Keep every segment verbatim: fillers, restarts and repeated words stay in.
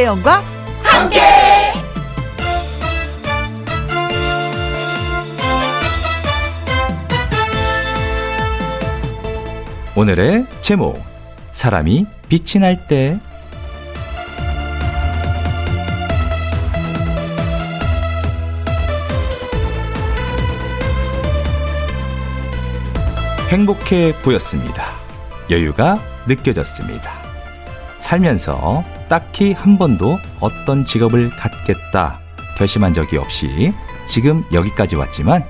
김태현과 함께. 오늘의 제목, 사람이 빛이 날 때. 행복해 보였습니다. 여유가 느껴졌습니다. 살면서 딱히 한 번도 어떤 직업을 갖겠다 결심한 적이 없이 지금 여기까지 왔지만,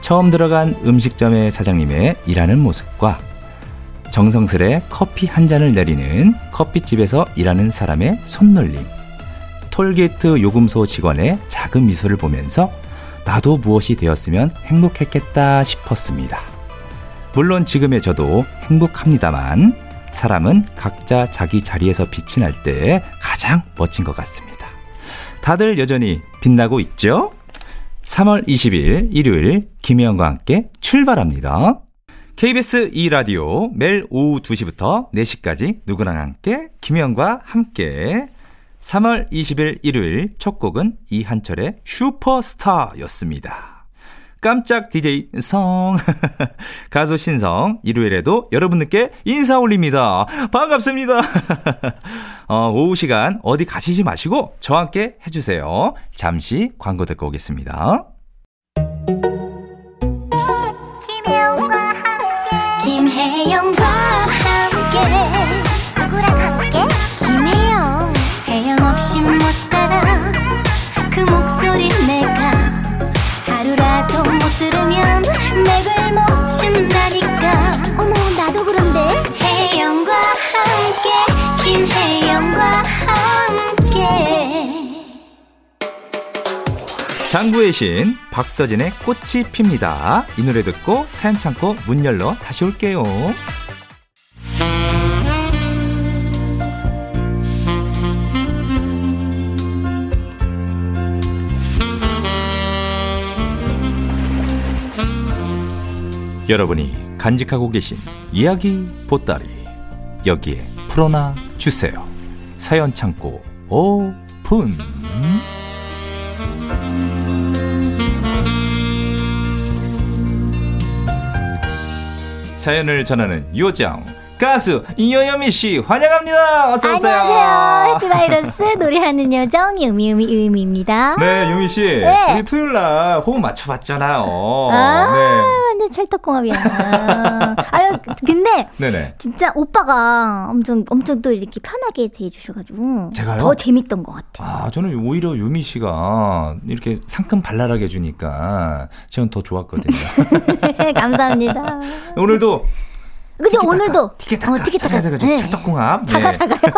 처음 들어간 음식점의 사장님의 일하는 모습과 정성스레 커피 한 잔을 내리는 커피집에서 일하는 사람의 손놀림, 톨게이트 요금소 직원의 작은 미소를 보면서 나도 무엇이 되었으면 행복했겠다 싶었습니다. 물론 지금의 저도 행복합니다만, 사람은 각자 자기 자리에서 빛이 날 때 가장 멋진 것 같습니다. 다들 여전히 빛나고 있죠? 삼월 이십일 일요일, 김혜영과 함께 출발합니다. 케이비에스 이 라디오, 매일 오후 두 시부터 네 시까지 누구랑 함께, 김혜영과 함께. 삼월 이십일 일요일 첫 곡은 이한철의 슈퍼스타였습니다. 깜짝 디제이 성 가수 신성, 일요일에도 여러분들께 인사 올립니다. 반갑습니다. 어, 오후 시간 어디 가시지 마시고 저와 함께 해주세요. 잠시 광고 듣고 오겠습니다. 김혜영과 함께, 김혜영과 함께, 누구랑 함께, 김혜영. 혜영 없이 못 살아. 그 목소리 내가 하루라도 못 들으면 맥을 못 친다니까. 어머, 나도 그런데. 혜영과 함께, 김혜영과 함께. 장구의 신 박서진의 꽃이 핍니다. 이 노래 듣고 사연 창고 문 열러 다시 올게요. 여러분이 간직하고 계신 이야기 보따리, 여기에 풀어놔 주세요. 사연 창고 오픈. 사연을 전하는 요정 가수 유혜미 씨 환영합니다. 어서 오세요. 안녕하세요. 해피바이러스 노래하는 여정 유미유미 유미입니다. 네, 유미 씨. 네. 우리 토요일 날 호흡 맞춰봤잖아요. 아, 네. 완전 찰떡궁합이야. 아유, 근데 네네. 진짜 오빠가 엄청 엄청 또 이렇게 편하게 대해주셔가지고 제가요? 더 재밌던 것 같아요. 아, 저는 오히려 유미 씨가 이렇게 상큼 발랄하게 해주니까 저는 더 좋았거든요. 감사합니다. 오늘도. 그죠, 오늘도. 티켓 어, 티켓타카. 네. 찰떡궁합. 작아, 네. 작아요.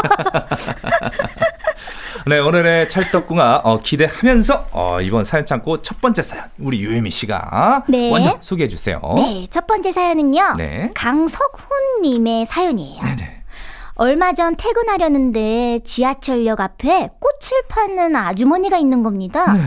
네, 오늘의 찰떡궁합 어, 기대하면서 어, 이번 사연 창고 첫 번째 사연, 우리 유혜미 씨가 네. 먼저 소개해 주세요. 네, 첫 번째 사연은요. 네. 강석훈 님의 사연이에요. 네네. 얼마 전 퇴근하려는데 지하철역 앞에 꽃을 파는 아주머니가 있는 겁니다. 네.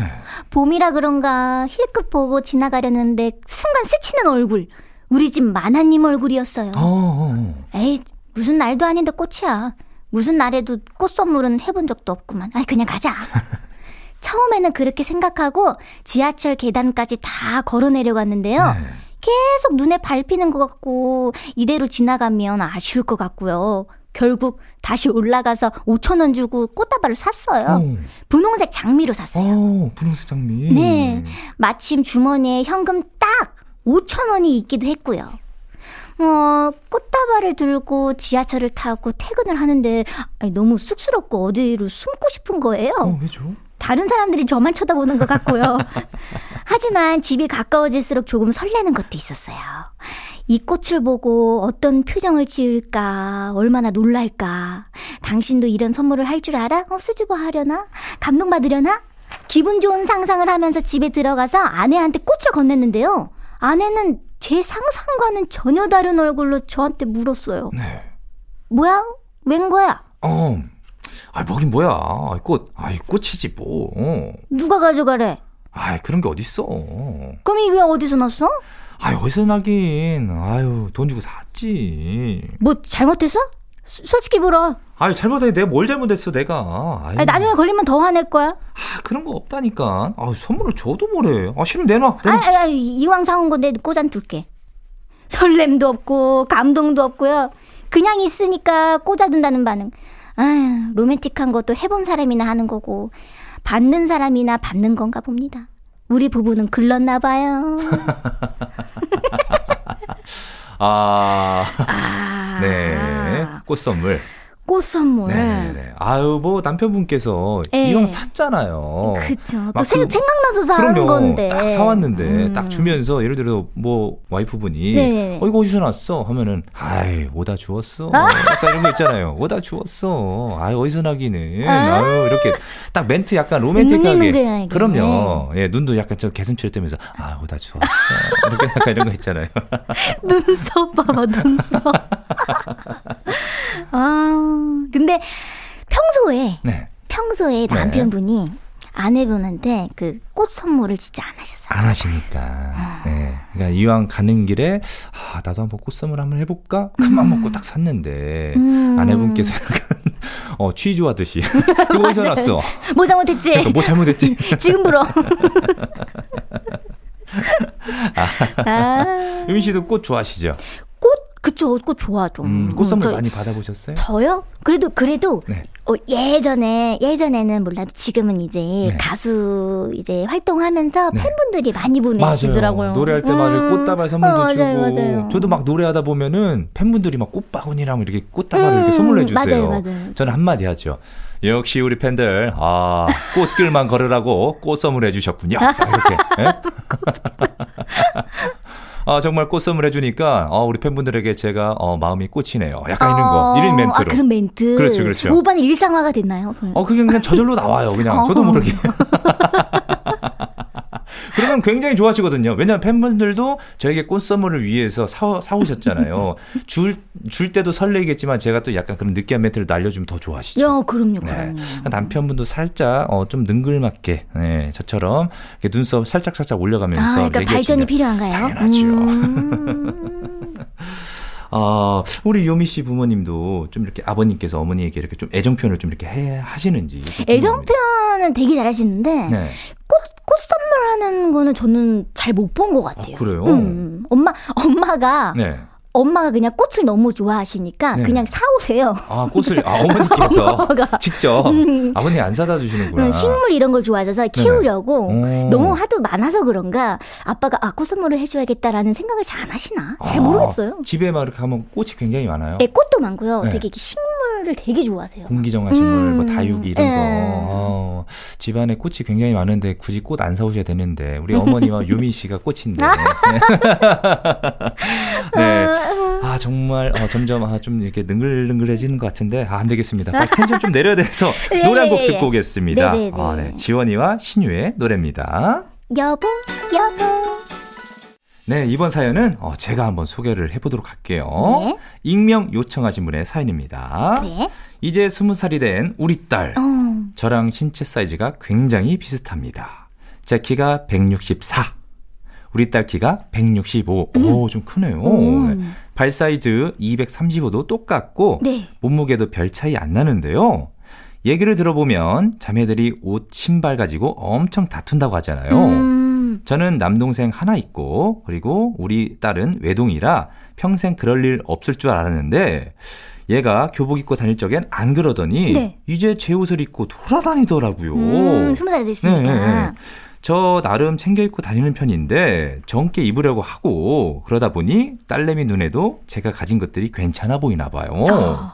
봄이라 그런가 힐끗 보고 지나가려는데 순간 스치는 얼굴. 우리 집 마나님 얼굴이었어요. 어어. 에이, 무슨 날도 아닌데 꽃이야. 무슨 날에도 꽃 선물은 해본 적도 없구만. 아이, 그냥 가자. 처음에는 그렇게 생각하고 지하철 계단까지 다 걸어 내려갔는데요. 네. 계속 눈에 밟히는 것 같고 이대로 지나가면 아쉬울 것 같고요. 결국 다시 올라가서 오천 원 주고 꽃다발을 샀어요. 오. 분홍색 장미로 샀어요. 오, 분홍색 장미. 네, 마침 주머니에 현금 딱 오천 원이 있기도 했고요. 어, 꽃다발을 들고 지하철을 타고 퇴근을 하는데 아니, 너무 쑥스럽고 어디로 숨고 싶은 거예요. 어, 왜죠? 다른 사람들이 저만 쳐다보는 것 같고요. 하지만 집이 가까워질수록 조금 설레는 것도 있었어요. 이 꽃을 보고 어떤 표정을 지을까, 얼마나 놀랄까. 당신도 이런 선물을 할 줄 알아? 어, 수줍어하려나? 감동받으려나? 기분 좋은 상상을 하면서 집에 들어가서 아내한테 꽃을 건넸는데요. 아내는 제 상상과는 전혀 다른 얼굴로 저한테 물었어요. 네. 뭐야? 웬 거야? 어, 아, 뭐긴 뭐야. 꽃, 아이, 꽃이지 뭐. 어. 누가 가져가래? 아, 그런 게 어딨어. 그럼 이게 어디서 났어? 아, 어디서 나긴. 아유, 돈 주고 샀지. 뭐 잘못했어? 수, 솔직히 물어. 아니 잘못해. 내가 뭘 잘못했어 내가. 아니, 나중에 걸리면 더 화낼 거야. 아 그런 거 없다니까. 아 선물을 줘도 뭐래. 아 싫으면 내놔. 내놔. 아니, 아니 이왕 사온 거 내 꽂아둘게. 설렘도 없고 감동도 없고요. 그냥 있으니까 꽂아둔다는 반응. 아휴, 로맨틱한 것도 해본 사람이나 하는 거고 받는 사람이나 받는 건가 봅니다. 우리 부부는 글렀나 봐요. 아, 아, 네, 꽃선물. 꽃선물. 네, 아유, 뭐 남편분께서 네. 이왕 샀잖아요. 그렇죠. 또 생, 그, 생각나서 사는 그럼요, 건데. 딱 사왔는데 음. 딱 주면서 예를 들어 뭐 와이프분이 네. 어 이거 어디서 났어? 하면은 아이 오다 주웠어. 아? 약간 이런 거 있잖아요. 오다 주웠어. 아이 어디서 나기는. 아? 아유 이렇게 딱 멘트 약간 로맨틱하게. 그럼요. 예 눈도 약간 저 개슴칠 때면서 아 오다 주웠어. 이렇게 약간 이런 거 있잖아요. 눈썹 봐봐 눈썹. 아. 근데 평소에 네. 평소에 남편분이 네. 아내분한테 그 꽃 선물을 진짜 안 하셨어요. 안 하시니까. 아. 네. 그러니까 이왕 가는 길에 아, 나도 한번 꽃 선물 한번 해볼까? 큰맘 음. 먹고 딱 샀는데 음. 아내분께서 약간 어, 취조하듯이 이거 어디서 났어? 뭐 잘못했지? 그러니까 뭐 잘못했지? 지금 불어. 아. 아. 유민 씨도 꽃 좋아하시죠? 그쵸, 꽃 좋아 좀. 음, 꽃 선물 음, 저, 많이 받아보셨어요? 저요? 그래도 그래도 네. 어, 예전에 예전에는 몰라도 지금은 이제 네. 가수 이제 활동하면서 네. 팬분들이 많이 보내주시더라고요. 맞아요. 노래할 때마다 음. 꽃다발 선물도 어, 주고. 맞아요, 맞아요. 저도 막 노래하다 보면은 팬분들이 막 꽃바구니랑 이렇게 꽃다발을 음, 이렇게 선물해 주세요. 맞아요, 맞아요. 저는 한마디 하죠. 역시 우리 팬들 아 꽃길만 걸으라고 꽃 선물해 주셨군요. 이렇게. 네? 아, 정말 꽃 선물해주니까, 어, 우리 팬분들에게 제가, 어, 마음이 꽂히네요. 약간 어... 이런 거. 이런 멘트로. 아, 그런 멘트. 그렇죠, 그렇죠. 오반 일상화가 됐나요? 그럼? 어, 그게 그냥 저절로 나와요. 그냥. 어... 저도 모르게. 그러면 굉장히 좋아하시거든요. 왜냐하면 팬분들도 저에게 꽃 선물을 위해서 사, 사오셨잖아요. 줄, 줄 때도 설레겠지만 제가 또 약간 그런 느끼한 멘트를 날려주면 더 좋아하시죠. 야, 그럼요, 그럼요. 네. 남편분도 살짝 어, 좀 능글맞게 네, 저처럼 이렇게 눈썹 살짝 살짝 올려가면서 아, 그러니까 발전이 필요한가요? 당연하죠. 음... 어, 우리 요미 씨 부모님도 좀 이렇게 아버님께서 어머니에게 이렇게 좀 애정 표현을 좀 이렇게 해, 하시는지. 애정 표현은 되게 잘하시는데 네. 꽃, 꽃 선물하는 거는 저는 잘 못 본 것 같아요. 아, 그래요? 음, 엄마 엄마가. 네. 엄마가 그냥 꽃을 너무 좋아하시니까 네. 그냥 사오세요. 아 꽃을 아, 어머니께서 직접 음. 아버님 안 사다 주시는구나. 식물 이런 걸 좋아하셔서 키우려고 네. 너무 하도 많아서 그런가 아빠가 아, 꽃 선물을 해줘야겠다라는 생각을 잘 안 하시나 잘 아, 모르겠어요. 집에 막 이렇게 가면 꽃이 굉장히 많아요. 네 꽃도 많고요. 네. 되게 식물을 되게 좋아하세요. 공기정화 식물, 음. 뭐 다육이 이런 네. 거. 어, 집안에 꽃이 굉장히 많은데 굳이 꽃 안 사오셔야 되는데 우리 어머니와 유미 씨가 꽃인데. 네. 아 정말 어, 점점 아, 좀 이렇게 능글능글해지는 것 같은데 아, 안 되겠습니다. 빨리 텐션 좀 내려야 돼서 네, 노래 한 곡 듣고 오겠습니다. 네, 네, 네. 아, 네. 지원이와 신유의 노래입니다. 여보 여보. 네 이번 사연은 어, 제가 한번 소개를 해보도록 할게요. 네. 익명 요청하신 분의 사연입니다. 네. 이제 스무 살이 된 우리 딸. 어. 저랑 신체 사이즈가 굉장히 비슷합니다. 제 키가 백육십사. 우리 딸 키가 백육십오. 음. 오, 좀 크네요. 음. 발 사이즈 이백삼십오도 똑같고 네. 몸무게도 별 차이 안 나는데요. 얘기를 들어보면 자매들이 옷, 신발 가지고 엄청 다툰다고 하잖아요. 음. 저는 남동생 하나 있고 그리고 우리 딸은 외동이라 평생 그럴 일 없을 줄 알았는데 얘가 교복 입고 다닐 적엔 안 그러더니 네. 이제 제 옷을 입고 돌아다니더라고요. 음, 스무 살 됐으니까. 네. 저 나름 챙겨 입고 다니는 편인데 젊게 입으려고 하고 그러다 보니 딸내미 눈에도 제가 가진 것들이 괜찮아 보이나 봐요. 어.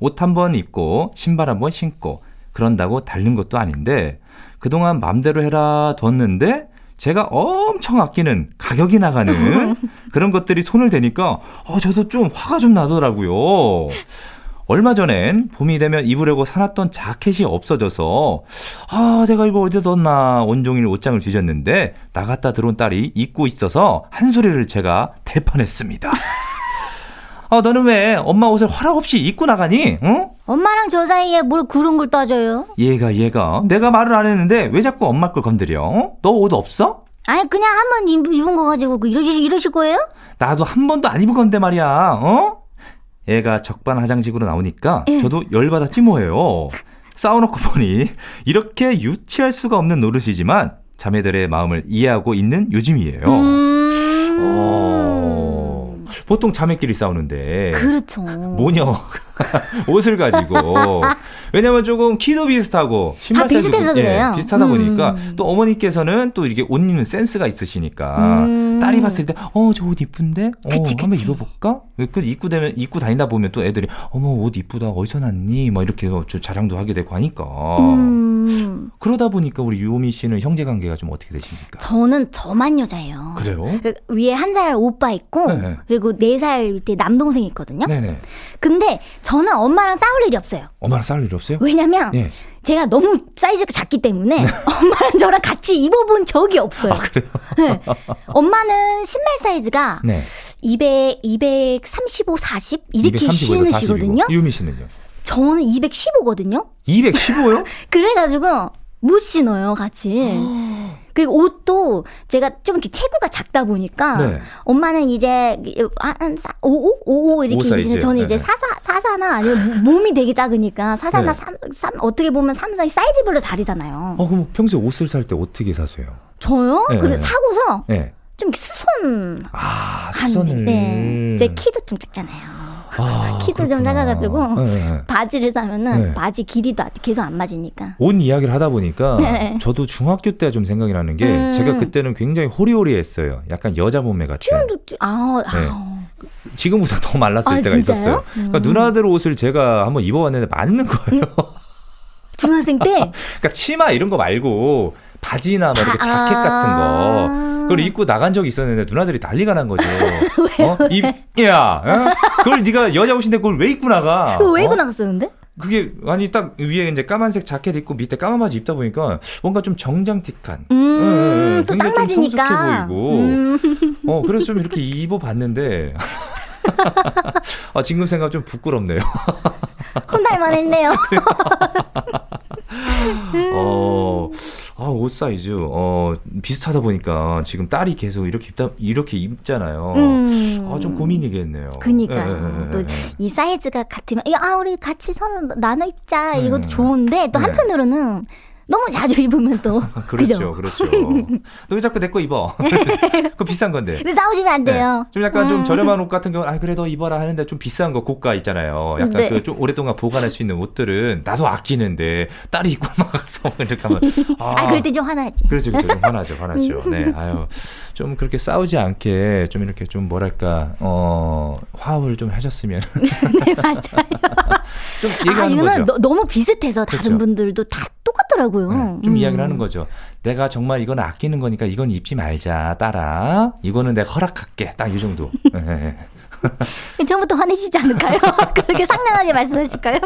옷 한 번 입고 신발 한 번 신고 그런다고 다른 것도 아닌데 그동안 맘대로 해라 뒀는데 제가 엄청 아끼는 가격이 나가는 그런 것들이 손을 대니까 어, 저도 좀 화가 좀 나더라고요. 얼마 전엔 봄이 되면 입으려고 사놨던 자켓이 없어져서 아 내가 이거 어디다 뒀나 온종일 옷장을 뒤졌는데 나갔다 들어온 딸이 입고 있어서 한 소리를 제가 대판했습니다. 아 너는 왜 엄마 옷을 허락 없이 입고 나가니? 응? 엄마랑 저 사이에 뭘 그런 걸 따져요? 얘가 얘가 내가 말을 안 했는데 왜 자꾸 엄마 걸 건드려? 응? 너 옷 없어? 아니 그냥 한 번 입은 거 가지고 이러시, 이러실 거예요? 나도 한 번도 안 입은 건데 말이야. 어? 애가 적반하장식으로 나오니까 예. 저도 열받았지 뭐예요. 싸워놓고 보니 이렇게 유치할 수가 없는 노릇이지만 자매들의 마음을 이해하고 있는 요즘이에요. 음~ 어... 보통 자매끼리 싸우는데 그렇죠. 모녀 옷을 가지고 왜냐면 조금 키도 비슷하고 신발 사이즈도 예, 비슷하다 음. 보니까 또 어머니께서는 또 이렇게 옷 입는 센스가 있으시니까 음. 딸이 봤을 때 어, 저 옷 이쁜데 어, 그치, 그치. 한번 입어볼까? 입고 되면 입고 다니다 보면 또 애들이 어머 옷 이쁘다 어디서 났니? 막 이렇게 자랑도 하게 되고 하니까 음. 그러다 보니까 우리 유미 씨는 형제 관계가 좀 어떻게 되십니까? 저는 저만 여자예요. 그래요? 그 위에 한 살 오빠 있고 네네. 그리고 네 살 밑에 남동생 있거든요. 네네. 근데 저는 엄마랑 싸울 일이 없어요. 엄마랑 싸울 일이 없어요? 왜냐면 예. 제가 너무 사이즈가 작기 때문에 엄마랑 저랑 같이 입어본 적이 없어요. 아, 그래요? 네. 엄마는 신발 사이즈가 네. 이백, 이백삼십오, 사십 이렇게 신으시거든요. 유미 씨는요? 저는 이백십오거든요. 이백십오요? 그래가지고 못 신어요, 같이. 그리고 옷도 제가 좀 이렇게 체구가 작다 보니까 네. 엄마는 이제 한 오십오, 오십오 이렇게 입으시는 저는 네네. 이제 사십사, 사십사나 아니면 몸이 되게 작으니까 사십사나 네. 삼십삼 어떻게 보면 삼십삼이 사이즈별로 다르잖아요. 어, 그럼 평소에 옷을 살 때 어떻게 사세요? 저요? 네. 그래 사고서 네. 좀 수선 아, 수선을 네. 제 키도 좀 작잖아요. 아, 키도 그렇구나. 좀 작아가지고 네, 네. 바지를 사면은 네. 바지 길이도 계속 안 맞으니까 온 이야기를 하다 보니까 네. 저도 중학교 때 좀 생각이 나는 게 음. 제가 그때는 굉장히 호리호리했어요. 약간 여자 몸매 같은 지금도 아, 아. 네. 지금보다 더 말랐을 아, 때가 진짜요? 있었어요. 음. 그러니까 누나들 옷을 제가 한번 입어봤는데 맞는 거예요. 음? 중학생 때? 그러니까 치마 이런 거 말고 바지나 막 이렇게 아, 자켓 같은 거 그걸 입고 나간 적이 있었는데 누나들이 난리가 난 거죠. 왜? 어? 입, 야, 어? 그걸 네가 여자 옷인데 그걸 왜 입고 나가? 그걸 왜 어? 입고 나갔어 근데? 그게 아니 딱 위에 이제 까만색 자켓 입고 밑에 까만 바지 입다 보니까 뭔가 좀 정장틱한, 음, 응, 또 딱 맞으니까 성숙해 보이고, 음. 어 그래서 좀 이렇게 입어봤는데 아, 지금 생각 좀 부끄럽네요. 혼날만 했네요. 어, 아, 옷 사이즈 어, 비슷하다 보니까 지금 딸이 계속 이렇게 입다 이렇게 입잖아요. 음. 아, 좀 고민이겠네요. 그러니까 또 이 사이즈가 같으면 아 우리 같이 서로 나눠 입자 음. 이것도 좋은데 또 한편으로는. 네. 너무 자주 입으면 또 그렇죠, 그렇죠. 너 왜 자꾸 내 거 입어? 그거 비싼 건데. 근데 싸우시면 안 돼요. 네. 좀 약간 음. 좀 저렴한 옷 같은 경우는 아 그래 너 입어라 하는데 좀 비싼 거 고가 있잖아요. 약간 네. 그 좀 오랫동안 보관할 수 있는 옷들은 나도 아끼는데 딸이 입고 막서 이렇게 하면 아, 아 그럴 때 좀 화나지. 그렇죠, 그렇죠. 좀 화나죠, 화나죠. 네, 아유 좀 그렇게 싸우지 않게 좀 이렇게 좀 뭐랄까 어 화합을 좀 하셨으면. 네 맞아요. 좀 얘기하는 아, 거죠. 너, 너무 비슷해서 다른 그렇죠. 분들도 다 똑같더라고요. 네, 좀 음. 이야기를 하는 거죠. 내가 정말 이건 아끼는 거니까 이건 입지 말자, 딸아. 이거는 내가 허락할게. 딱 이 정도. 네. 처음부터 화내시지 않을까요? 그렇게 상냥하게 말씀해 주실까요?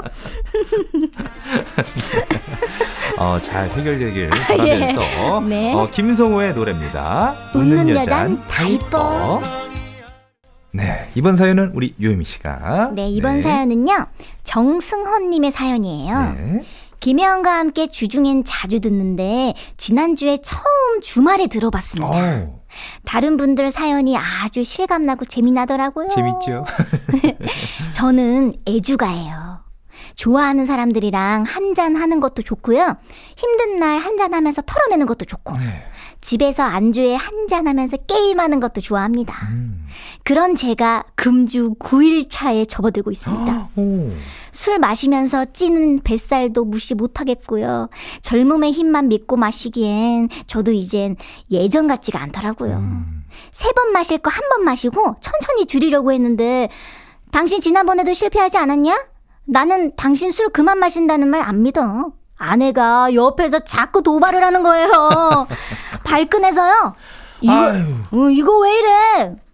어, 잘 해결되길 바라면서 아, 예. 네. 어, 김성호의 노래입니다. 웃는, 웃는 여잔 다 이뻐. 네, 이번 사연은 우리 유혜미 씨가. 네, 이번 네. 사연은요. 정승헌 님의 사연이에요. 네. 김혜원과 함께 주중엔 자주 듣는데 지난주에 처음 주말에 들어봤습니다. 오. 다른 분들 사연이 아주 실감나고 재미나더라고요. 재밌죠? 저는 애주가예요. 좋아하는 사람들이랑 한잔하는 것도 좋고요. 힘든 날 한잔하면서 털어내는 것도 좋고 네. 집에서 안주에 한잔하면서 게임하는 것도 좋아합니다. 음. 그런 제가 금주 구일차에 접어들고 있습니다. 오. 술 마시면서 찌는 뱃살도 무시 못하겠고요. 젊음의 힘만 믿고 마시기엔 저도 이젠 예전 같지가 않더라고요. 음. 세 번 마실 거 한 번 마시고 천천히 줄이려고 했는데 당신 지난번에도 실패하지 않았냐? 나는 당신 술 그만 마신다는 말 안 믿어. 아내가 옆에서 자꾸 도발을 하는 거예요. 발끈해서요. 이거, 어, 이거 왜 이래?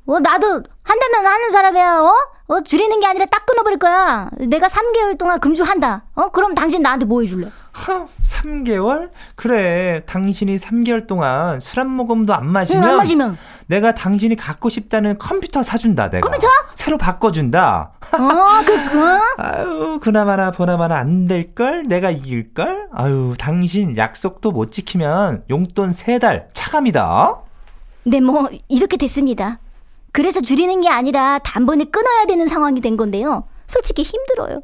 어, 나도 한다면 하는 사람이야. 어? 어, 줄이는 게 아니라 딱 끊어버릴 거야. 내가 삼 개월 동안 금주한다. 어? 그럼 당신 나한테 뭐 해줄래? 허, 삼 개월? 그래. 당신이 삼 개월 동안 술 한 모금도 안 마시면, 응, 안 마시면 내가 당신이 갖고 싶다는 컴퓨터 사준다. 내가 컴퓨터? 새로 바꿔준다. 어, 그거? 아유, 그나마나 보나마나 안 될걸? 내가 이길걸? 아유, 당신 약속도 못 지키면 용돈 세 달 차감이다. 네, 뭐 이렇게 됐습니다. 그래서 줄이는 게 아니라 단번에 끊어야 되는 상황이 된 건데요. 솔직히 힘들어요.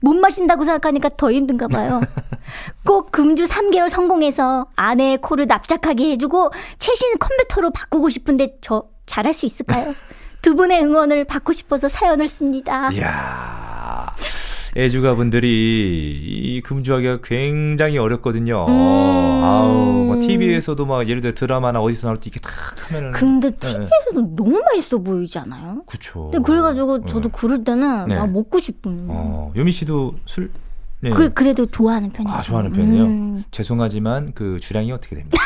못 마신다고 생각하니까 더 힘든가 봐요. 꼭 금주 삼 개월 성공해서 아내의 코를 납작하게 해주고 최신 컴퓨터로 바꾸고 싶은데 저 잘할 수 있을까요? 두 분의 응원을 받고 싶어서 사연을 씁니다. 이야, 애주가분들이 이 금주하기가 굉장히 어렵거든요. 음. 아우, 막 티비에서도 막 예를 들어 드라마나 어디서 나올 때 이렇게 탁 하면은. 근데 티비에서도 네. 너무 맛있어 보이지 않아요? 그쵸. 근데 그래가지고 저도 네. 그럴 때는 네. 막 먹고 싶은. 어, 유미 씨도 술? 네. 그, 그래도 좋아하는 편이에요. 아, 좋아하는 편이에요? 음. 죄송하지만 그 주량이 어떻게 됩니까?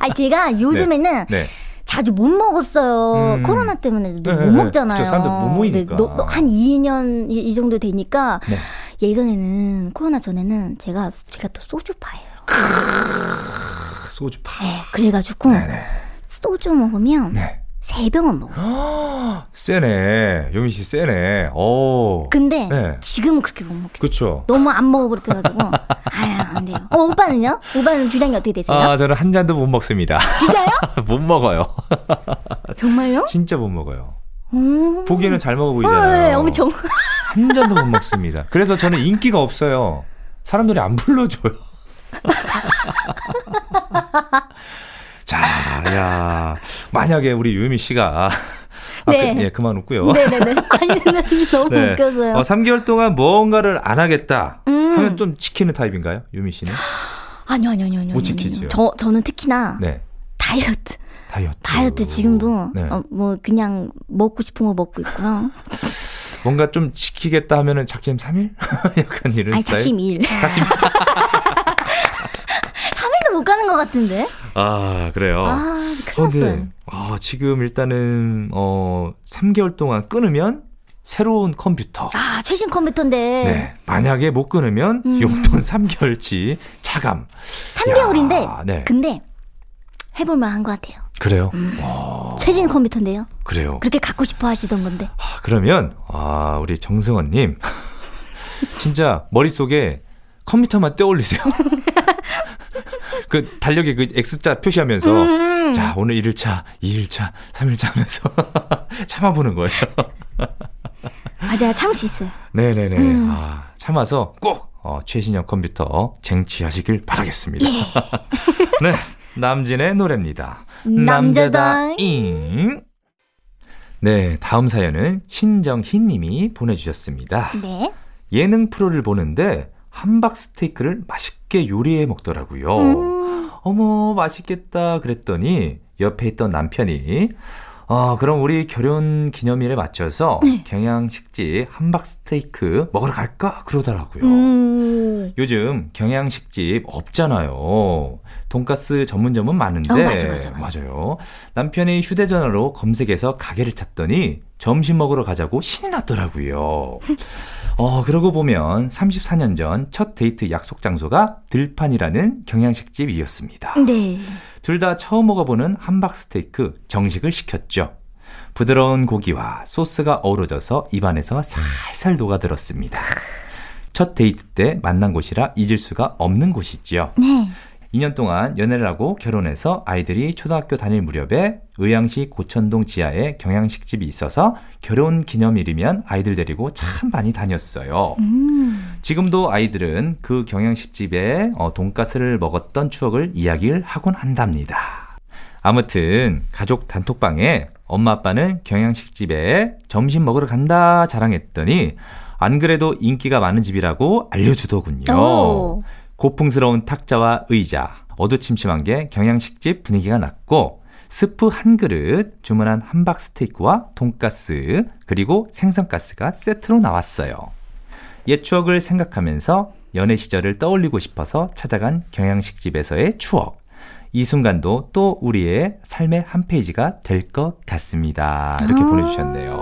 아니, 제가 요즘에는. 네. 네. 자주 못 먹었어요. 음. 코로나 때문에 네, 못 네, 먹잖아요. 그렇죠. 사람들 못 모이니까. 네, 너, 너 한 이 년 이, 이 정도 되니까 네. 예전에는 코로나 전에는 제가 제가 또 소주파예요. 소주파. 네, 그래가지고 네네. 소주 먹으면 네. 세 병은 먹었어요. 세네. 요미 씨 세네. 오. 근데 네. 지금은 그렇게 못 먹겠어요. 그렇죠. 너무 안 먹어버려가지고 아유 안 돼요. 어, 오빠는요? 오빠는 주량이 어떻게 되세요? 아, 저는 한 잔도 못 먹습니다. 진짜요? 못 먹어요. 정말요? 진짜 못 먹어요. 음. 보기에는 잘 먹어 보이잖아요. 어, 네, 엄청. 한 잔도 못 먹습니다. 그래서 저는 인기가 없어요. 사람들이 안 불러줘요. 자, 야, 만약에 우리 유미 씨가. 아, 네. 그, 예, 그만 웃고요. 네네네. 아니, 너무 네. 웃겨서요. 어, 삼 개월 동안 뭔가를 안 하겠다 음. 하면 좀 지키는 타입인가요? 유미 씨는? 아니요, 아니요, 아니요. 못 지키죠. 저, 저는 특히나 네. 다이어트. 다이어트. 다이어트 지금도 네. 어, 뭐 그냥 먹고 싶은 거 먹고 있고요. 뭔가 좀 지키겠다 하면은 작심 삼 일? 약간 이런 아니, 스타일? 작심 이 일. 작심 못 가는 것 같은데. 아, 그래요. 아, 큰일 났어요. 아, 지금 일단은 어, 삼 개월 동안 끊으면 새로운 컴퓨터. 아, 최신 컴퓨터인데. 네. 만약에 못 끊으면 음. 용돈 삼 개월치 차감. 삼 개월인데. 야, 네. 근데 해볼 만한 것 같아요. 그래요? 음. 최신 컴퓨터인데요. 그래요. 그렇게 갖고 싶어 하시던 건데. 아, 그러면 아, 우리 정승헌 님. 진짜 머릿속에 컴퓨터만 떼올리세요. 그 달력에 그 X자 표시하면서 음. 자, 오늘 일 일차, 이 일차, 삼 일차 하면서 참아보는 거예요. 맞아요. 참을 수 있어요. 네네네. 음. 아, 참아서 꼭 어, 최신형 컴퓨터 쟁취하시길 바라겠습니다. 예. 네, 남진의 노래입니다. 남자다 잉. 네, 다음 사연은 신정희 님이 보내주셨습니다. 네. 예능 프로를 보는데 함박 스테이크를 맛있게 요리해 먹더라고요. 음. 어머, 맛있겠다 그랬더니 옆에 있던 남편이 아, 그럼 우리 결혼 기념일에 맞춰서 네. 경양식집 함박스테이크 먹으러 갈까? 그러더라고요. 음. 요즘 경양식집 없잖아요. 돈가스 전문점은 많은데. 어, 맞아, 맞아, 맞아. 맞아요. 남편이 휴대전화로 검색해서 가게를 찾더니 점심 먹으러 가자고 신이 났더라고요. 어, 그러고 보면 삼십사 년 전 첫 데이트 약속 장소가 들판이라는 경양식집이었습니다. 네. 둘 다 처음 먹어보는 함박스테이크 정식을 시켰죠. 부드러운 고기와 소스가 어우러져서 입안에서 살살 녹아들었습니다. 첫 데이트 때 만난 곳이라 잊을 수가 없는 곳이지요. 네. 이 년 동안 연애를 하고 결혼해서 아이들이 초등학교 다닐 무렵에 의왕시 고천동 지하에 경양식집이 있어서 결혼 기념일이면 아이들 데리고 참 많이 다녔어요. 음. 지금도 아이들은 그 경양식집에 돈가스를 먹었던 추억을 이야기를 하곤 한답니다. 아무튼 가족 단톡방에 엄마 아빠는 경양식집에 점심 먹으러 간다 자랑했더니 안 그래도 인기가 많은 집이라고 알려주더군요. 오. 고풍스러운 탁자와 의자, 어두침침한 게 경양식집 분위기가 났고 스프 한 그릇, 주문한 함박스테이크와 돈가스, 그리고 생선가스가 세트로 나왔어요. 옛 추억을 생각하면서 연애 시절을 떠올리고 싶어서 찾아간 경양식집에서의 추억. 이 순간도 또 우리의 삶의 한 페이지가 될 것 같습니다. 이렇게 아~ 보내주셨네요.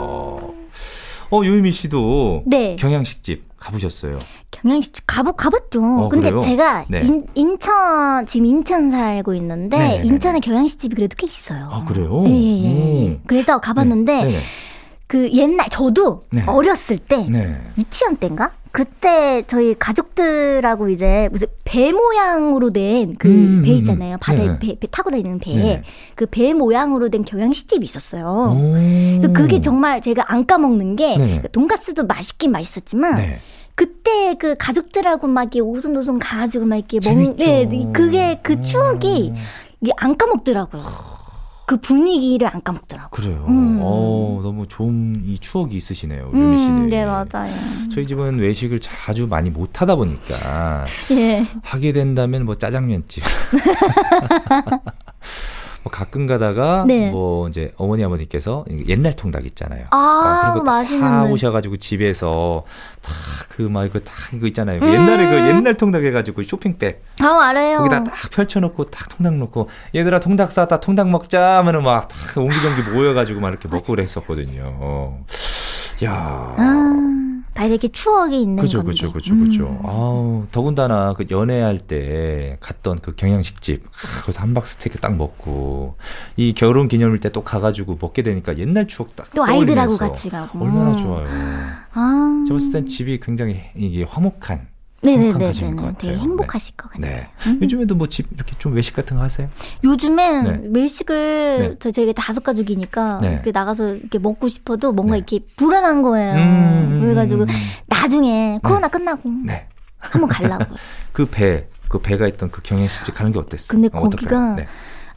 어, 유미미 씨도 네. 경양식집 가보셨어요? 경양식집 가보, 가봤죠. 어, 근데 그래요? 제가 네. 인, 인천, 지금 인천 살고 있는데, 네네네. 인천에 경양식집이 그래도 꽤 있어요. 아, 그래요? 네. 예, 예. 그래서 가봤는데, 네. 그 옛날, 저도 네. 어렸을 때, 네. 유치원 때인가? 그때 저희 가족들하고 이제 무슨 배 모양으로 된 그 배 음, 있잖아요. 바다에 네. 배, 배 타고 다니는 배. 네. 그 배 모양으로 된 경양식집이 있었어요. 오. 그래서 그게 정말 제가 안 까먹는 게 네. 돈가스도 맛있긴 맛있었지만 네. 그때 그 가족들하고 막 이렇게 오손도손 가가지고 막 이렇게 먹는, 네, 그게 그 추억이 이게 안 까먹더라고요. 그 분위기를 안 까먹더라고요. 그래요. 음. 오, 너무 좋은 이 추억이 있으시네요, 유미 씨는. 음, 네, 맞아요. 저희 집은 외식을 자주 많이 못 하다 보니까. 예. 하게 된다면 뭐 짜장면집. 가끔 가다가 네. 뭐 이제 어머니 아버님께서 옛날 통닭 있잖아요. 아, 그런 거 다 사 오셔가지고 집에서 다 그 막 이거 다 이거 있잖아요. 음~ 옛날에 그 옛날 통닭 해가지고 쇼핑백. 아, 알아요. 거기다 딱 펼쳐놓고 딱 통닭 놓고 얘들아 통닭 쌌다 통닭 먹자 하면은 막 다 옹기종기 모여가지고 막 이렇게 먹고 그랬었거든요. 어. 야. 아~ 다 이렇게 추억이 있는 거죠. 그렇죠, 그렇죠, 그렇죠. 아우 더군다나 그 연애할 때 갔던 그 경양식집, 거기서 함박 스테이크 딱 먹고 이 결혼 기념일 때 또 가가지고 먹게 되니까 옛날 추억 딱 또 아이들하고 같이 가고 얼마나 좋아요. 아, 제가 봤을 땐 집이 굉장히 이게 화목한. 네네네, 되게 행복하실 네. 것 같아요. 네. 음. 요즘에도 뭐 집 이렇게 좀 외식 같은 거 하세요? 요즘엔 네. 외식을 네. 저희가 다섯 가족이니까 네. 이렇게 나가서 이렇게 먹고 싶어도 뭔가 네. 이렇게 불안한 거예요. 음. 그래가지고 나중에 코로나 네. 끝나고 네. 한번 가려고. 그 배, 그 배가 있던 그 경양식집 가는 게 어땠어요? 근데 어, 거기가 네.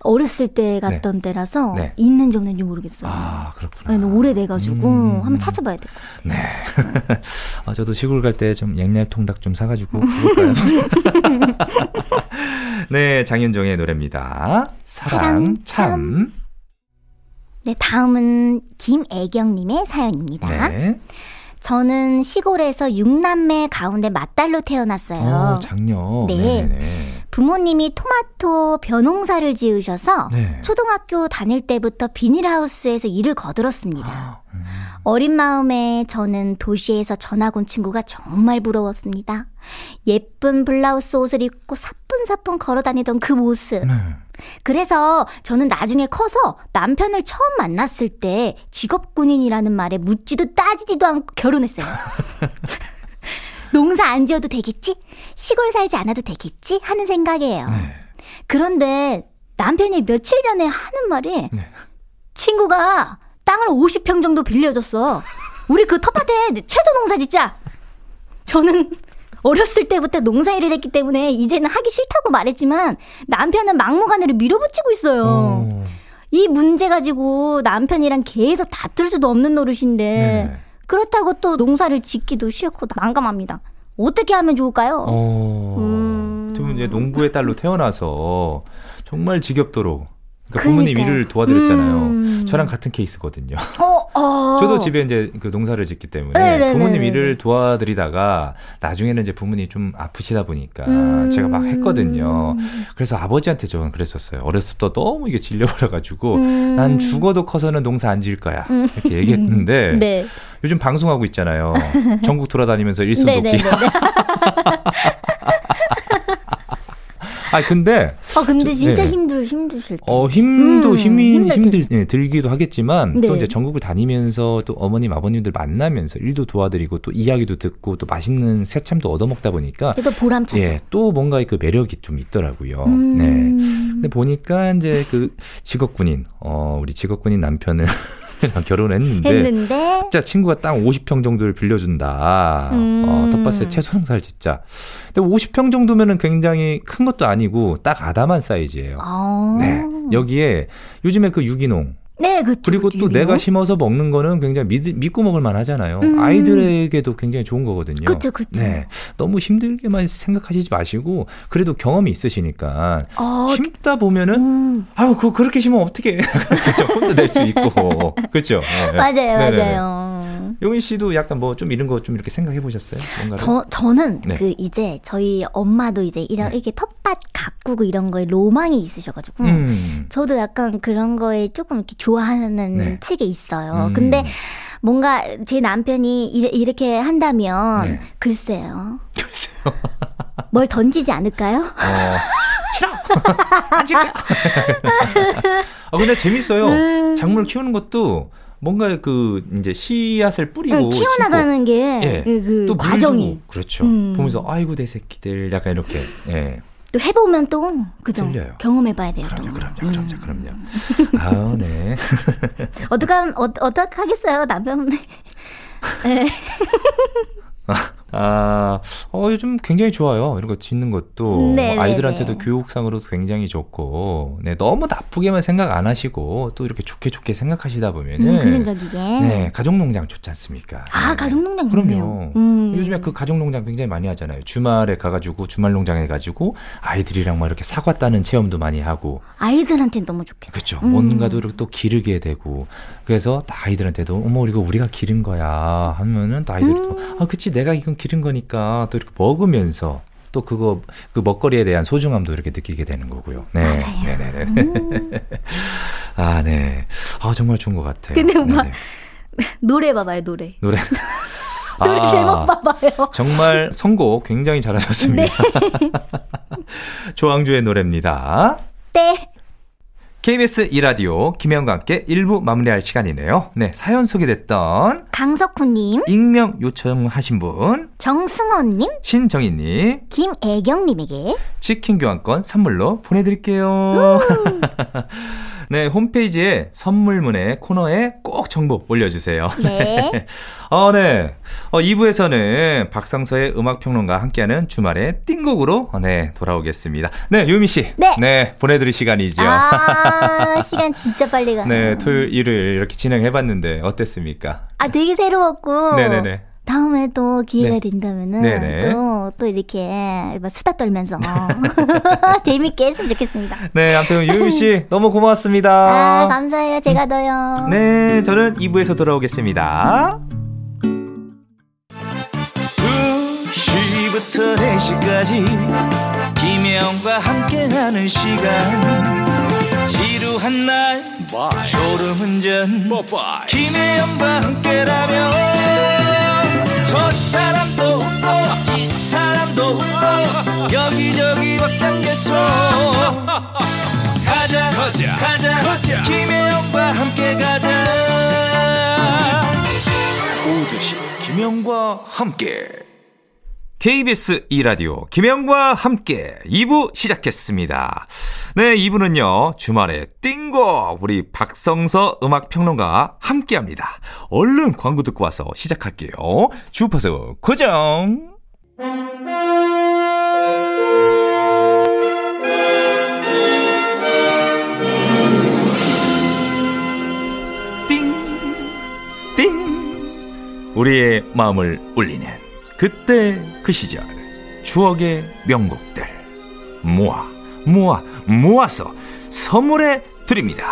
어렸을 때 갔던 네. 때라서 네. 있는지 없는지 모르겠어요. 아, 그렇구나. 너무 오래돼가지고 음. 한번 찾아봐야 될 것 같아요. 네. 아, 저도 시골 갈 때 좀 양념 통닭 좀 사가지고 먹을까요? 네, 장윤정의 노래입니다. 사랑, 사랑 참. 참. 네, 다음은 김애경님의 사연입니다. 네. 저는 시골에서 육 남매 가운데 맏딸로 태어났어요. 오, 장녀. 네. 네네네. 부모님이 토마토 벼농사를 지으셔서 네. 초등학교 다닐 때부터 비닐하우스에서 일을 거들었습니다. 아, 음. 어린 마음에 저는 도시에서 전학 온 친구가 정말 부러웠습니다. 예쁜 블라우스 옷을 입고 사뿐사뿐 걸어다니던 그 모습. 네. 그래서 저는 나중에 커서 남편을 처음 만났을 때 직업군인이라는 말에 묻지도 따지지도 않고 결혼했어요. 농사 안 지어도 되겠지? 시골 살지 않아도 되겠지? 하는 생각이에요. 네. 그런데 남편이 며칠 전에 하는 말이 네. 친구가 땅을 오십 평 정도 빌려줬어. 우리 그 텃밭에 채소 농사 짓자. 저는 어렸을 때부터 농사일을 했기 때문에 이제는 하기 싫다고 말했지만 남편은 막무가내로 밀어붙이고 있어요. 오. 이 문제 가지고 남편이랑 계속 다툴 수도 없는 노릇인데 네. 그렇다고 또 농사를 짓기도 싫고 난감합니다. 어떻게 하면 좋을까요? 어, 음. 저는 이제 농부의 딸로 태어나서 정말 지겹도록 그러니까 부모님 일을 도와드렸잖아요. 음. 저랑 같은 케이스거든요. 어, 어. 저도 집에 이제 그 농사를 짓기 때문에 네네네네. 부모님 일을 도와드리다가 나중에는 이제 부모님이 좀 아프시다 보니까 음. 제가 막 했거든요. 그래서 아버지한테 저는 그랬었어요. 어렸을 때 너무 이게 질려버려가지고 음. 난 죽어도 커서는 농사 안 지을 거야. 이렇게 얘기했는데 네. 요즘 방송하고 있잖아요. 전국 돌아다니면서 일손 돕기. 아 근데 아 근데 진짜 네. 힘들 힘드실 때. 어 힘도 음, 힘이 힘들 네, 들기도 하겠지만 네. 또 이제 전국을 다니면서 또 어머님 아버님들 만나면서 일도 도와드리고 또 이야기도 듣고 또 맛있는 새참도 얻어먹다 보니까 또 보람차죠. 예, 또 뭔가 그 매력이 좀 있더라고요. 음. 네. 근데 보니까 이제 그 직업군인 어 우리 직업군인 남편을 결혼했는데 했는데? 진짜 친구가 땅 오십 평 정도를 빌려준다. 음. 어, 텃밭에 채소 농사를 짓자. 근데 오십 평 정도면은 굉장히 큰 것도 아니고 딱 아담한 사이즈예요. 아~ 네. 여기에 요즘에 그 유기농. 네, 그렇죠. 그리고 또 유기농? 내가 심어서 먹는 거는 굉장히 믿, 믿고 먹을 만하잖아요. 음. 아이들에게도 굉장히 좋은 거거든요. 그렇죠, 그렇죠. 네, 너무 힘들게만 생각하시지 마시고 그래도 경험이 있으시니까 어, 심다 보면은 음. 아유 그거 그렇게 심으면 어떻게 그렇죠, 혼도 낼 수 있고 그렇죠. 네. 맞아요, 네네네. 맞아요. 용인 씨도 약간 뭐 좀 이런 거 좀 이렇게 생각해 보셨어요? 저 저는 네. 그 이제 저희 엄마도 이제 이런 네. 이렇게 텃밭 가꾸고 이런 거에 로망이 있으셔가지고 음. 저도 약간 그런 거에 조금 이렇게 좋아하는 네. 측이 있어요. 음. 근데 뭔가 제 남편이 일, 이렇게 한다면 네. 글쎄요. 글쎄요. 뭘 던지지 않을까요? 어, 싫어. 안 줄게요. 아, 근데 재밌어요. 작물 키우는 것도 뭔가 그 이제 씨앗을 뿌리고 키워나가는 게 그 과정이 그렇죠. 음. 보면서 아이고 내 새끼들 약간 이렇게 예. 또 해보면 또 그죠 경험해봐야 돼요. 그럼요, 그럼요, 그럼요, 음. 그럼요. 아, 네. 어떡함 어, 어떡하겠어요 남편은. 네. 아, 어, 요즘 굉장히 좋아요. 이런 거 짓는 것도 네, 뭐 아이들한테도 네. 교육상으로도 굉장히 좋고, 네 너무 나쁘게만 생각 안 하시고 또 이렇게 좋게 좋게 생각하시다 보면은 긍정적이게 음, 네 가족농장 좋지 않습니까? 아 네. 가족농장 그럼요. 음. 요즘에 그 가족농장 굉장히 많이 하잖아요. 주말에 가가지고 주말농장 해가지고 아이들이랑 막 이렇게 사과 따는 체험도 많이 하고 아이들한테는 너무 좋겠다. 그렇죠. 음. 뭔가도 이렇게 또 기르게 되고 그래서 아이들한테도 어머 이거 우리가 기른 거야 하면은 또 아이들이 음. 또, 아 그치 내가 이건 기른 거니까 또 이렇게 먹으면서 또 그거 그 먹거리에 대한 소중함도 이렇게 느끼게 되는 거고요. 네, 네네네. 음. 아, 네. 아 정말 좋은 것 같아요. 근데 막 노래 봐봐요, 노래. 노래. 노래 아, 제목 봐봐요. 정말 선곡 굉장히 잘하셨습니다. 네. 조항조의 노래입니다. 네. 케이비에스 이 라디오 김혜영과 함께 일 부 마무리할 시간이네요. 네, 사연 소개됐던 강석훈님, 익명 요청하신 분 정승헌님, 신정희님, 김애경님에게 치킨 교환권 선물로 보내드릴게요. 네, 홈페이지에 선물문의 코너에 꼭 정보 올려주세요. 네. 어, 네. 어, 이 부에서는 박성서의 음악평론가 함께하는 주말의 띵곡으로 어, 네, 돌아오겠습니다. 네, 유미 씨. 네. 네, 보내드릴 시간이죠. 아, 시간 진짜 빨리 가요. 네, 토요일, 일요일 이렇게 진행해봤는데 어땠습니까? 아, 되게 새로웠고. 네네네. 다음에 또 기회가 네. 된다면은 또, 또 이렇게 막 수다 떨면서 재밌게 했으면 좋겠습니다. 네, 아무튼 유미 씨 너무 고맙습니다. 아, 감사해요. 제가 더요. 네, 저는 이 부에서 돌아오겠습니다. 두 시부터 네 시까지 김혜영과 함께하는 시간 지루한 날 졸음운전 김혜영과 함께라면 저 사람도 웃고 이 사람도 웃고 여기저기 벅장개소 가자, 가자 가자 가자 김혜영과 함께 가자 오두시 김혜영과 함께 케이비에스 이 라디오 김혜영과 함께 이 부 시작했습니다. 네, 이 부는요. 주말에 띵곡 우리 박성서 음악평론가 함께합니다. 얼른 광고 듣고 와서 시작할게요. 주파수 고정. 띵, 띵. 우리의 마음을 울리는 그때 그 시절 추억의 명곡들 모아. 모아 모아서 선물해 드립니다.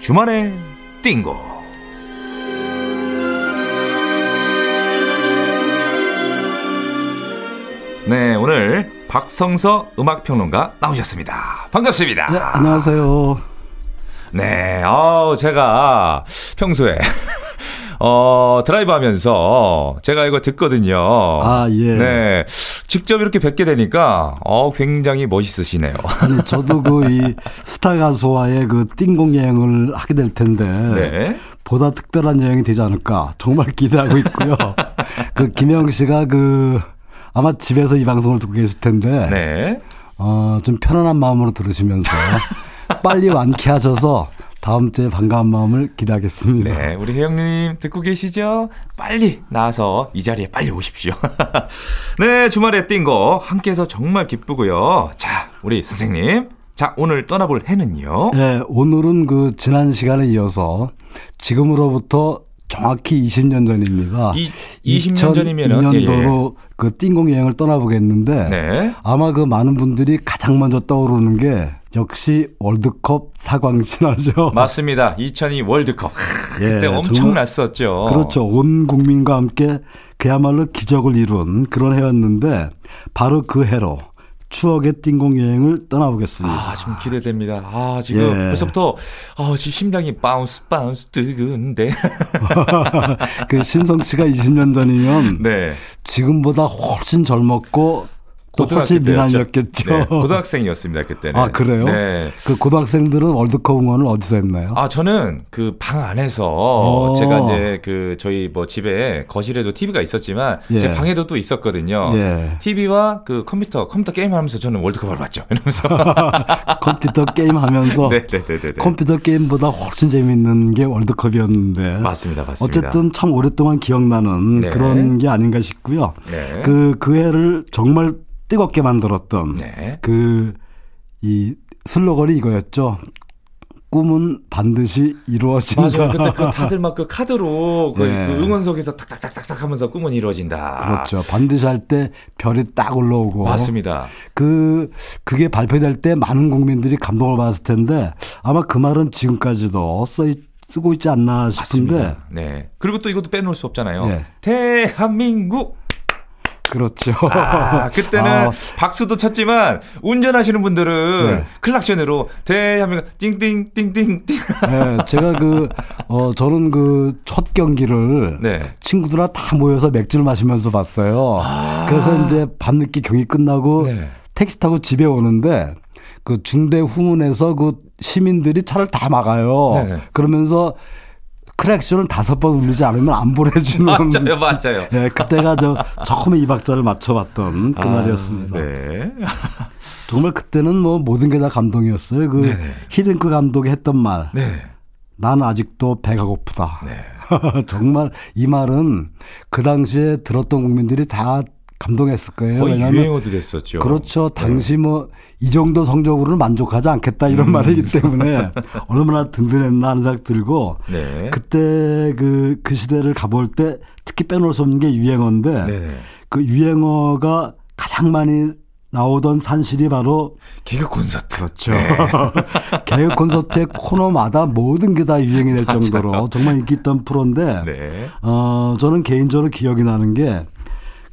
주말에 띵고. 네, 오늘 박성서 음악평론가 나오셨습니다. 반갑습니다. 네, 안녕하세요. 네, 어, 제가 평소에 어, 드라이브 하면서 제가 이거 듣거든요. 아, 예. 네. 직접 이렇게 뵙게 되니까, 어, 굉장히 멋있으시네요. 아니, 저도 그 이 스타 가수와의 그 띵곡 여행을 하게 될 텐데. 네. 보다 특별한 여행이 되지 않을까. 정말 기대하고 있고요. 그 김영 씨가 그 아마 집에서 이 방송을 듣고 계실 텐데. 네. 어, 좀 편안한 마음으로 들으시면서 빨리 완쾌하셔서 다음 주에 반가운 마음을 기대하겠습니다. 네, 우리 혜영님 듣고 계시죠? 빨리 나와서 이 자리에 빨리 오십시오. 네, 주말에 뛴 거 함께해서 정말 기쁘고요. 자, 우리 선생님, 자 오늘 떠나볼 해는요? 네, 오늘은 그 지난 시간에 이어서 지금으로부터 정확히 이십 년 전입니다. 이, 이십 년 전이면은 이천이 년도로 예, 예. 그 띵곡 여행을 떠나보겠는데 네. 아마 그 많은 분들이 가장 먼저 떠오르는 게 역시 월드컵 사강신화죠. 맞습니다. 이천이 월드컵. 예, 그때 엄청났었죠. 그렇죠. 온 국민과 함께 그야말로 기적을 이룬 그런 해였는데 바로 그 해로 추억의 띵곡 여행을 떠나보겠습니다. 아, 지금 기대됩니다. 아, 지금 예. 벌써부터 아, 지금 심장이 바운스 바운스 뜨근데. 그 신성 씨가 이십 년 전이면 네. 지금보다 훨씬 젊었고 고등학교 미남이었겠죠. 네, 고등학생이었습니다 그때는. 아 그래요? 네. 그 고등학생들은 월드컵 응원을 어디서 했나요? 아 저는 그 방 안에서 오. 제가 이제 그 저희 뭐 집에 거실에도 티비가 있었지만 예. 제 방에도 또 있었거든요. 예. 티비와 그 컴퓨터 컴퓨터 게임하면서 저는 월드컵을 봤죠. 이러면서 컴퓨터 게임하면서. 네네네네. 컴퓨터 게임보다 훨씬 재밌는 게 월드컵이었는데. 맞습니다, 맞습니다. 어쨌든 참 오랫동안 기억나는 네. 그런 게 아닌가 싶고요. 네. 그 그 해를 정말 뜨겁게 만들었던 네. 그 이 슬로건이 이거였죠. 꿈은 반드시 이루어진다. 맞아요. 그때 그 다들 막 그 카드로 네. 그 응원석에서 탁탁탁탁 하면서 꿈은 이루어진다. 그렇죠. 반드시 할 때 별이 딱 올라오고. 맞습니다. 그, 그게 발표될 때 많은 국민들이 감동을 받았을 텐데 아마 그 말은 지금까지도 써있 쓰고 있지 않나 싶은데. 맞습니다. 네. 그리고 또 이것도 빼놓을 수 없잖아요. 네. 대한민국. 그렇죠. 아, 그때는 아. 박수도 쳤지만 운전하시는 분들은 네. 클락션으로 대한민국 띵띵띵띵띵. 네, 제가 그 어, 저는 그 첫 경기를 네. 친구들아 다 모여서 맥주를 마시면서 봤어요. 아. 그래서 이제 밤늦게 경기 끝나고 네. 택시 타고 집에 오는데. 그 중대 후문에서 그 시민들이 차를 다 막아요. 네네. 그러면서 크랙션을 다섯 번 울리지 않으면 안 보내주는. 맞아요, 맞아요. 네, 그때가 저 처음에 이 박자를 맞춰봤던 그날이었습니다. 아, 네. 정말 그때는 뭐 모든 게 다 감동이었어요. 그 히딩크 감독이 했던 말. 네. 난 아직도 배가 고프다. 네. 정말 이 말은 그 당시에 들었던 국민들이 다. 감동했을 거예요. 거의 유행어도 됐었죠. 그렇죠. 당시 네. 뭐 이 정도 성적으로는 만족하지 않겠다 이런 음. 말이기 때문에 얼마나 든든했나 하는 생각 들고 네. 그때 그, 그 시대를 가볼 때 특히 빼놓을 수 없는 게 유행어인데 네. 그 유행어가 가장 많이 나오던 산실이 바로 개그 콘서트. 그렇죠. 네. 개그 콘서트의 코너마다 모든 게 다 유행이 될 정도로 정말 인기 있던 프로인데 네. 어, 저는 개인적으로 기억이 나는 게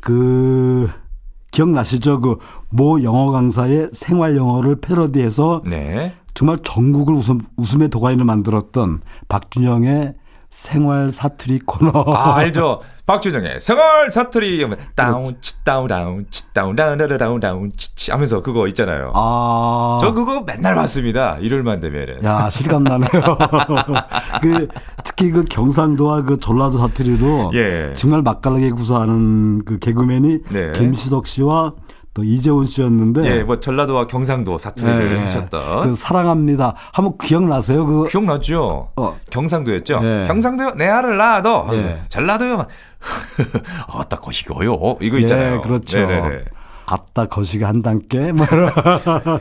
그 기억나시죠? 그 모 영어 강사의 생활 영어를 패러디해서 네. 정말 전국을 웃음, 웃음의 도가니를 만들었던 박준영의 생활 사투리 코너. 아, 알죠. 박준영의 생활 사투리 다운 치 다운 다운 치 다운 다운 다운 다운 치치 하면서 그거 있잖아요. 아. 저 그거 맨날 봤습니다. 일요일만 되면은. 야, 실감 나네요. 그 특히 그 경상도와 그 전라도 사투리도 예. 정말 맛깔나게 구사하는 그 개그맨이 네. 김시덕 씨와 또 이재훈 씨였는데, 예, 뭐 전라도와 경상도 사투리를 예, 하셨던. 그 사랑합니다. 한번 기억나세요? 그 기억나죠. 어. 경상도였죠. 예. 경상도요. 내 아를 낳아도 예. 전라도요. 아따 거시기요. 이거 있잖아요. 예, 그렇죠. 네네네. 아따 거시기 한 단계.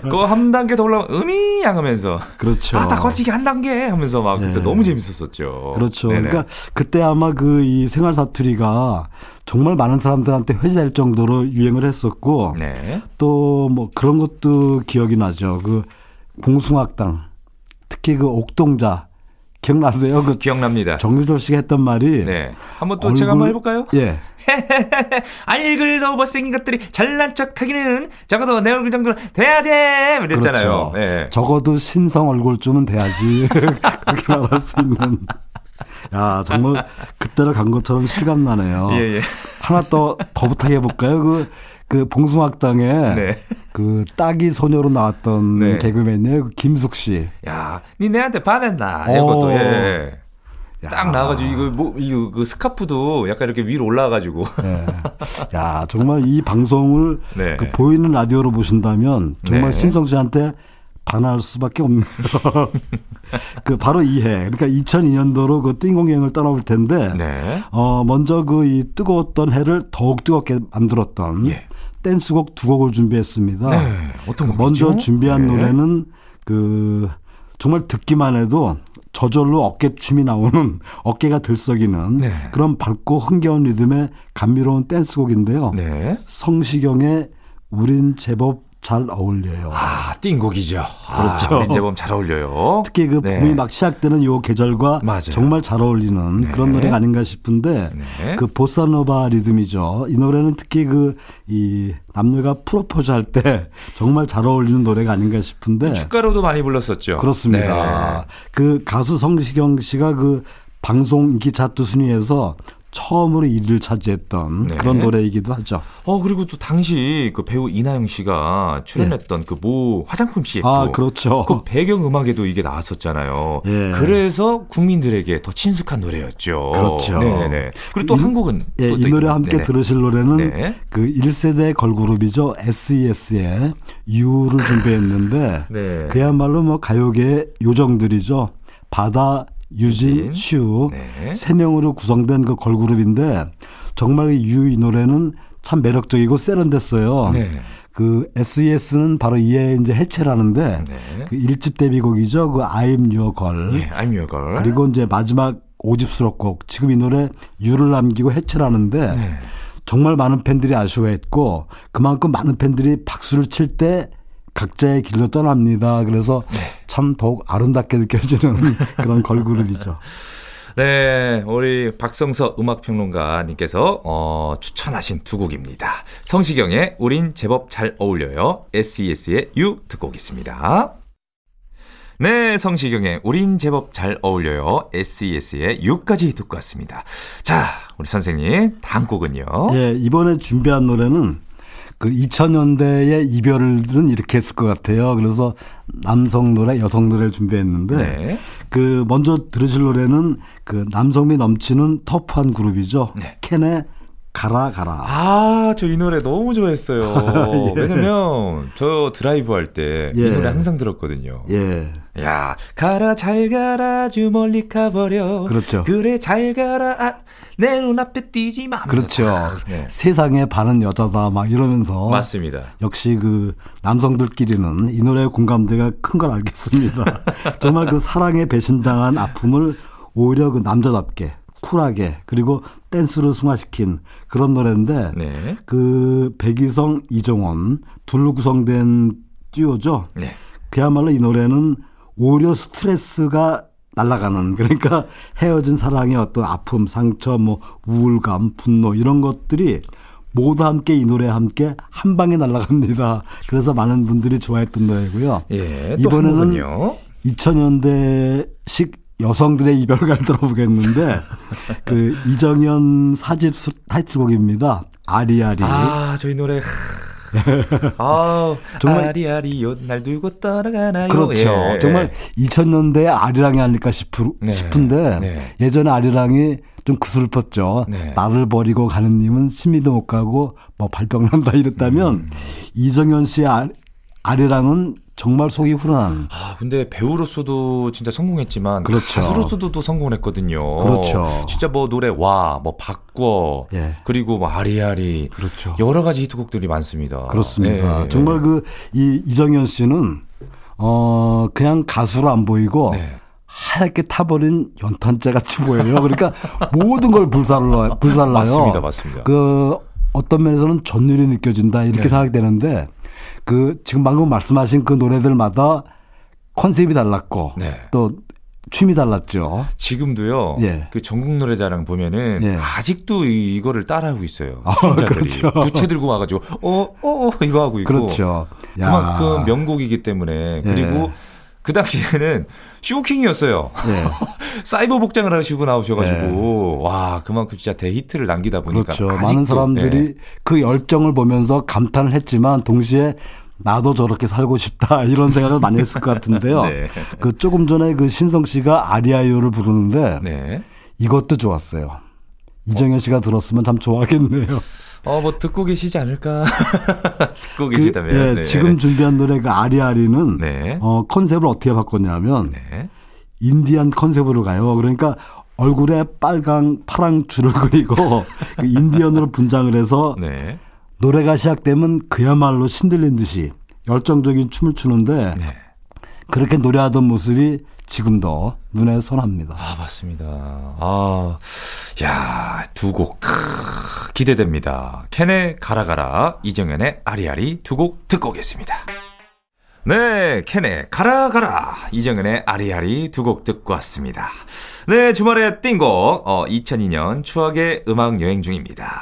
그거 한 단계 더 올라가면 음이 양하면서. 그렇죠. 아따 거시기 한 단계 하면서 막 그때 예. 너무 재밌었었죠. 그렇죠. 네네. 그러니까 그때 아마 그 이 생활 사투리가. 정말 많은 사람들한테 회자될 정도로 유행을 했었고 네. 또 뭐 그런 것도 기억이 나죠. 그 봉숭악당 특히 그 옥동자 기억나세요? 그 기억납니다. 정유돌 씨가 했던 말이 네. 한번 또 얼굴, 제가 한번 해볼까요? 예. 알글도 못생긴 것들이 잘난 척하기는 적어도 내 얼굴 정도는 돼야지 그랬잖아요. 그렇죠. 네. 적어도 신성 얼굴쯤은 돼야지 그렇게 말할 수 있는. 야, 정말 그때를 간 것처럼 실감 나네요. 예, 예. 하나 더, 더 부탁해 볼까요? 그, 그 봉숭악당에 네. 그 따기 소녀로 나왔던 네. 개그맨이에요. 그 김숙 씨. 야, 니 내한테 반했나? 이것도 예. 야. 딱 나와가지고 이거 뭐 이거 그 스카프도 약간 이렇게 위로 올라가지고. 네. 야, 정말 이 방송을 네. 그 보이는 라디오로 보신다면 정말 네. 신성 씨한테. 반할 수밖에 없네요. 그 바로 이 해. 그러니까 이천이 년도로 그 띵공 여행을 떠나볼 텐데, 네. 어 먼저 그 이 뜨거웠던 해를 더욱 뜨겁게 만들었던 예. 댄스곡 두 곡을 준비했습니다. 네. 어떤 곡이죠? 먼저 준비한 네. 노래는 그 정말 듣기만 해도 저절로 어깨춤이 나오는 어깨가 들썩이는 네. 그런 밝고 흥겨운 리듬의 감미로운 댄스곡인데요. 네. 성시경의 우린 제법 잘 어울려요. 아, 띵곡이죠. 그렇죠. 아, 민재범 잘 어울려요. 특히 그 네. 봄이 막 시작되는 요 계절과 맞아요. 정말 잘 어울리는 네. 그런 노래가 아닌가 싶은데 네. 그 보사노바 리듬이죠. 이 노래는 특히 그 이 남녀가 프로포즈 할 때 정말 잘 어울리는 노래가 아닌가 싶은데 축가로도 많이 불렀었죠. 그렇습니다. 네. 그 가수 성시경 씨가 그 방송 인기 차트 순위에서 처음으로 일 위를 차지했던 네. 그런 노래이기도 하죠. 어 그리고 또 당시 그 배우 이나영 씨가 출연했던 네. 그 모 화장품 씨에프. 아 그렇죠. 그 배경 음악에도 이게 나왔었잖아요. 네. 그래서 국민들에게 더 친숙한 노래였죠. 그렇죠. 네네네. 그리고 또 한 곡은 예, 이 노래 함께 네네. 들으실 노래는 네. 그 일 세대 걸그룹이죠. 에스이에스의 유를 준비했는데 네. 그야말로 뭐 가요계의 요정들이죠. 바다 유진, 슈 세 네. 명으로 구성된 그 걸그룹인데 정말 유 이 노래는 참 매력적이고 세련됐어요. 네. 그 에스이에스는 바로 이에 이제 해체라는데 네. 그 일집 데뷔곡이죠. 그 아이엠 뉴걸. 아이엠 뉴걸. 그리고 이제 마지막 오집 수록곡 지금 이 노래 유를 남기고 해체라는데 네. 정말 많은 팬들이 아쉬워했고 그만큼 많은 팬들이 박수를 칠 때 각자의 길로 떠납니다. 그래서 네. 참 더욱 아름답게 느껴지는 그런 걸그룹이죠. 네, 우리 박성서 음악평론가님께서 어, 추천하신 두 곡입니다. 성시경의 우린 제법 잘 어울려요. 에스이에스의 유 듣고 오겠습니다. 네, 성시경의 우린 제법 잘 어울려요. 에스이에스의 유까지 듣고 왔습니다. 자, 우리 선생님 다음 곡은요. 예, 이번에 준비한 노래는 그 이천 년대의 이별은 이렇게 했을 것 같아요. 그래서 남성 노래, 여성 노래를 준비했는데 네. 그 먼저 들으실 노래는 그 남성미 넘치는 터프한 그룹이죠. 네. 캔의 가라 가라. 아, 저 이 노래 너무 좋아했어요. 예. 왜냐면 저 드라이브 할 때 이 예. 노래 항상 들었거든요. 예. 야, 가라 잘 가라 주 멀리 가버려. 그렇죠. 그래 잘 가라 아, 내 눈앞에 띄지 마. 그렇죠. 네. 세상에 반은 여자다 막 이러면서. 맞습니다. 역시 그 남성들끼리는 이 노래의 공감대가 큰 걸 알겠습니다. 정말 그 사랑에 배신당한 아픔을 오히려 그 남자답게 쿨하게 그리고 댄스로 승화시킨 그런 노래인데 네. 그 백이성 이정원 둘로 구성된 듀오죠. 네. 그야말로 이 노래는 오히려 스트레스가 날아가는 그러니까 헤어진 사랑의 어떤 아픔, 상처, 뭐 우울감, 분노 이런 것들이 모두 함께 이 노래와 함께 한 방에 날아갑니다. 그래서 많은 분들이 좋아했던 노래고요. 예, 이번에는 이천 년대식 여성들의 이별가를 들어보겠는데 그 이정현 사집 타이틀곡입니다. 아리아리. 아, 저희 노래. 아, 정말 아리아리요 날 들고 떠나가나요. 그렇죠. 예. 정말 이천 년대에 아리랑이 아닐까 싶으, 네. 싶은데 네. 예전에 아리랑이 좀 그슬펐죠. 네. 나를 버리고 가는 님은 심리도 못 가고 뭐 발병난다 이랬다면 음. 이정현 씨의 아, 아리랑은 정말 속이 후련한. 아, 근데 배우로서도 진짜 성공했지만 그렇죠. 가수로서도 또 성공을 했거든요. 그렇죠. 진짜 뭐 노래 와, 뭐 바꿔, 예. 그리고 뭐 아리아리. 그렇죠. 여러 가지 히트곡들이 많습니다. 그렇습니다. 네. 정말 그 이 이정현 씨는 어 그냥 가수로 안 보이고 네. 하얗게 타버린 연탄재 같이 보여요. 그러니까 모든 걸 불살라 불살라요. 맞습니다, 맞습니다. 그 어떤 면에서는 전율이 느껴진다 이렇게 네. 생각되는데. 그 지금 방금 말씀하신 그 노래들마다 컨셉이 달랐고 네. 또 춤이 달랐죠. 지금도요. 예. 그 전국 노래자랑 보면은 예. 아직도 이거를 따라하고 있어요. 시청자들이 아, 그렇죠. 부채 들고 와가지고 어어 어, 어, 이거 하고 있고. 그렇죠. 야. 그만큼 명곡이기 때문에 그리고 예. 그 당시에는 쇼킹이었어요. 네. 사이버 복장을 하시고 나오셔가지고 네. 와 그만큼 진짜 대히트를 남기다 보니까 그렇죠. 아직도, 많은 사람들이 네. 그 열정을 보면서 감탄을 했지만 동시에 나도 저렇게 살고 싶다 이런 생각을 많이 했을 것 같은데요. 네. 그 조금 전에 그 신성 씨가 아리아요를 부르는데 네. 이것도 좋았어요. 이정현 씨가 들었으면 참 좋아하겠네요. 어, 뭐 듣고 계시지 않을까. 듣고 계시다면. 그, 예, 네. 지금 준비한 노래 그 아리아리는 네. 어, 컨셉을 어떻게 바꿨냐면 네. 인디안 컨셉으로 가요. 그러니까 얼굴에 빨강 파랑 줄을 그리고 그 인디언으로 분장을 해서 네. 노래가 시작되면 그야말로 신들린 듯이 열정적인 춤을 추는데 네. 그렇게 노래하던 모습이 지금도 눈에 선합니다. 아, 맞습니다. 아, 야, 두 곡 기대됩니다. 캔의 가라가라, 이정현의 아리아리 두 곡 듣고 오겠습니다. 네, 캔의 가라가라, 이정현의 아리아리 두 곡 듣고 왔습니다. 네, 주말에 띵곡 어, 이천이 년 추억의 음악 여행 중입니다.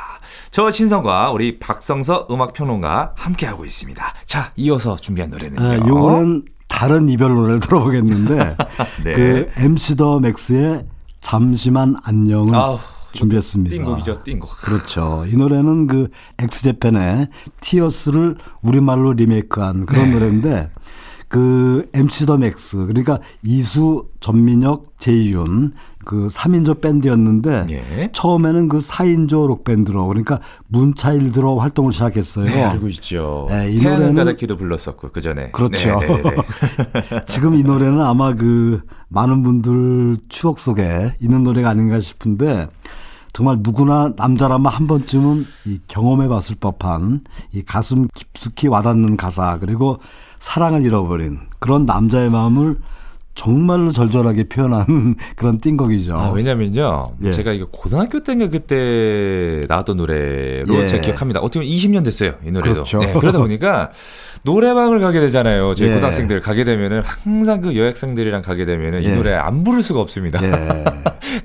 저 신성과 우리 박성서 음악평론가 함께하고 있습니다. 자, 이어서 준비한 노래는요. 아, 요거는 다른 이별 노래를 들어보겠는데 네. 그 엠씨 더 맥스의 잠시만 안녕을 아우, 준비했습니다. 띵곡이죠, 띵곡. 그렇죠. 이 노래는 그 엑스제팬의 티어스를 우리말로 리메이크한 그런 네. 노래인데 그 엠씨 더 맥스 그러니까 이수, 전민혁, 제이윤 그 삼인조 밴드였는데 예. 처음에는 그 사인조 록밴드로 그러니까 문차일드로 활동을 시작했어요. 네, 알고 있죠. 네, 이 태양은 가다키도 불렀었고 그전에. 그렇죠. 네, 네, 네. 지금 이 노래는 아마 그 많은 분들 추억 속에 있는 노래가 아닌가 싶은데 정말 누구나 남자라면 한 번쯤은 이 경험해 봤을 법한 이 가슴 깊숙이 와닿는 가사 그리고 사랑을 잃어버린 그런 남자의 마음을 정말로 절절하게 표현하는 그런 띵곡이죠. 아, 왜냐면요. 예. 제가 이거 고등학교 때인가 그때 나왔던 노래로 예. 제가 기억합니다. 어떻게 보면 이십 년 됐어요. 이 노래도. 그렇죠. 네, 그러다 보니까 노래방을 가게 되잖아요. 저희 예. 고등학생들 가게 되면은 항상 그 여학생들이랑 가게 되면은 예. 이 노래 안 부를 수가 없습니다. 예.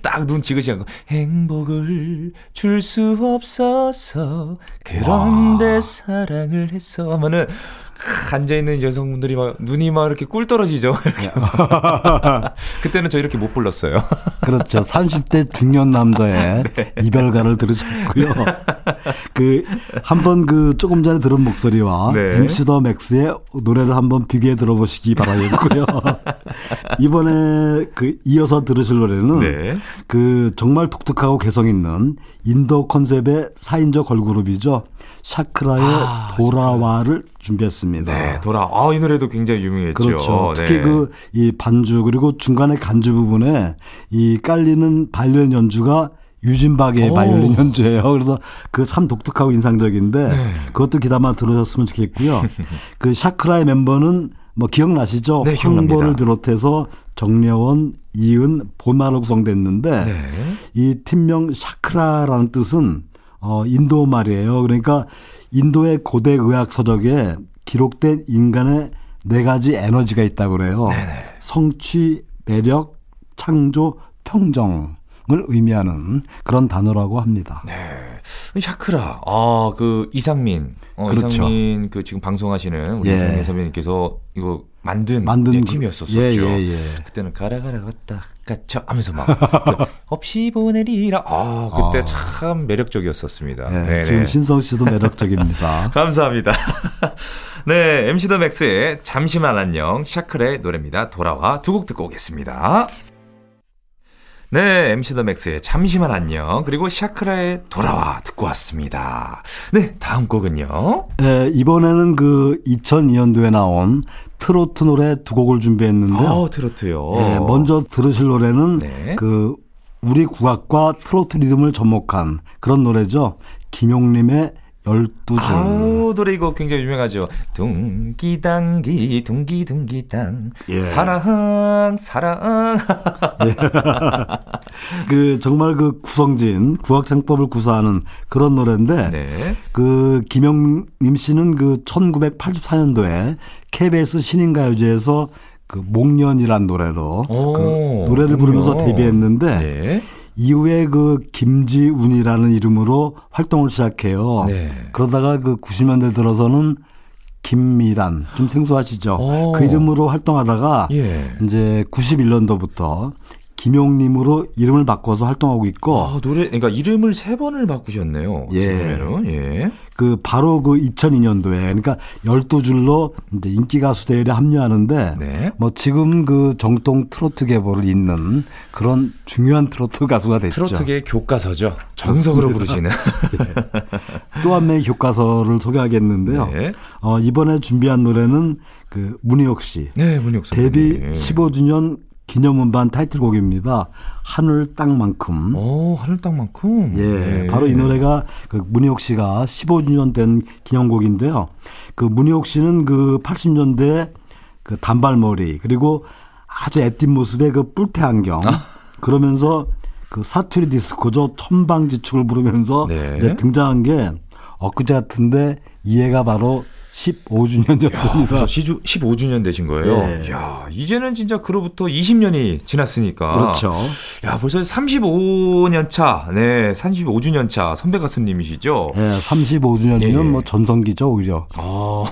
딱 눈 지그시 않고 행복을 줄 수 없어서 그런데 와. 사랑을 했어 하면은 앉아있는 여성분들이 막 눈이 막 이렇게 꿀 떨어지죠. 이렇게 그때는 저 이렇게 못 불렀어요. 그렇죠. 삼십 대 중년 남자의 네. 이별가를 들으셨고요. 그 한 번 그 조금 전에 들은 목소리와 네. 엠씨 더 맥스의 노래를 한번 비교해 들어보시기 바라겠고요. 이번에 그 이어서 들으실 노래는 네. 그 정말 독특하고 개성 있는 인도 컨셉의 사인조 걸그룹이죠. 샤크라의 아, 돌아와를 준비했습니다. 네, 돌아. 아, 이 노래도 굉장히 유명했죠. 그렇죠. 특히 네. 그 이 반주 그리고 중간에 간주 부분에 이 깔리는 바이올린 연주가 유진박의 바이올린 연주예요. 그래서 그 참 독특하고 인상적인데 네. 그것도 귀담아 들으셨으면 좋겠고요. 그 샤크라의 멤버는 뭐 기억나시죠? 네, 황보를 비롯해서 정려원, 이은, 보나로 구성됐는데 네. 이 팀명 샤크라라는 뜻은 어, 인도 말이에요. 그러니까 인도의 고대 의학 서적에 기록된 인간의 네 가지 에너지가 있다고 그래요. 네네. 성취, 매력, 창조, 평정을 의미하는 그런 단어라고 합니다. 네, 샤크라. 아, 그 이상민, 어, 그렇죠. 이상민 그 지금 방송하시는 우리 예. 이상민 선배님께서 이거. 만든, 만든 예, 팀이었었죠. 예, 예, 예. 그때는 가라 가라 갔다 갔죠 하면서 막 없이 보내리라. 아, 그때 아. 참 매력적이었었습니다. 예, 지금 신성 씨도 매력적입니다. 감사합니다. 네, 엠씨 더 맥스의 잠시만 안녕, 샤클의 노래입니다. 돌아와 두 곡 듣고 오겠습니다. 네, 엠씨 더 맥스의 잠시만 안녕 그리고 샤크라의 돌아와 듣고 왔습니다. 네, 다음 곡은요. 네, 이번에는 그 이천이 년도에 나온 트로트 노래 두 곡을 준비했는데요. 어, 트로트요. 네, 먼저 들으실 노래는 네. 그 우리 국악과 트로트 리듬을 접목한 그런 노래죠. 김용림의 열두 줄. 아우, 노래 이거 굉장히 유명하죠. 둥기당기 둥기둥기당 예. 사랑 사랑 예. 그 정말 그 구성진 국악창법을 구사하는 그런 노래인데 네. 그 김영임 씨는 그 천구백팔십사 년도에 케이비에스 신인가요제에서 그 목련이란 노래로 오, 그 노래를 목련. 부르면서 데뷔했는데 네. 이후에 그 김지훈이라는 이름으로 활동을 시작해요. 네. 그러다가 그 구십 년대 들어서는 김미란, 좀 생소하시죠? 오. 그 이름으로 활동하다가 예. 이제 구십일 년도부터 김용림으로 이름을 바꿔서 활동하고 있고. 아, 노래, 그러니까 이름을 세 번을 바꾸셨네요. 예. 예. 그 바로 그 이천이 년도에 그러니까 열두 줄로 이제 인기가수 대회에 합류하는데 네. 뭐 지금 그 정통 트로트 계보를 잇는 그런 중요한 트로트 가수가 됐죠. 트로트계의 교과서죠. 정석으로 부르시는. 예. 또 한 명의 교과서를 소개하겠는데요. 네. 어, 이번에 준비한 노래는 그 문희옥 씨. 네, 문희옥 씨. 데뷔 네. 십오 주년 기념음반 타이틀곡입니다. 하늘 땅만큼. 오, 하늘 땅만큼. 예, 네. 바로 이 노래가 그 문희옥 씨가 십오 주년 된 기념곡인데요. 그 문희옥 씨는 그 팔십 년대 그 단발머리 그리고 아주 앳된 모습의 그 뿔테 안경. 아. 그러면서 그 사투리 디스코죠. 천방지축을 부르면서 네. 이제 등장한 게 엊그제 같은데 이해가 바로 십오 주년이었습니다. 야, 십오 주년 되신 거예요. 예. 야, 이제는 진짜 그로부터 이십 년이 지났으니까. 그렇죠. 야, 벌써 삼십오 년 차, 네, 삼십오 주년 차 선배 가수님이시죠. 네, 예, 삼십오 주년이면 예. 뭐 전성기죠, 오히려. 아,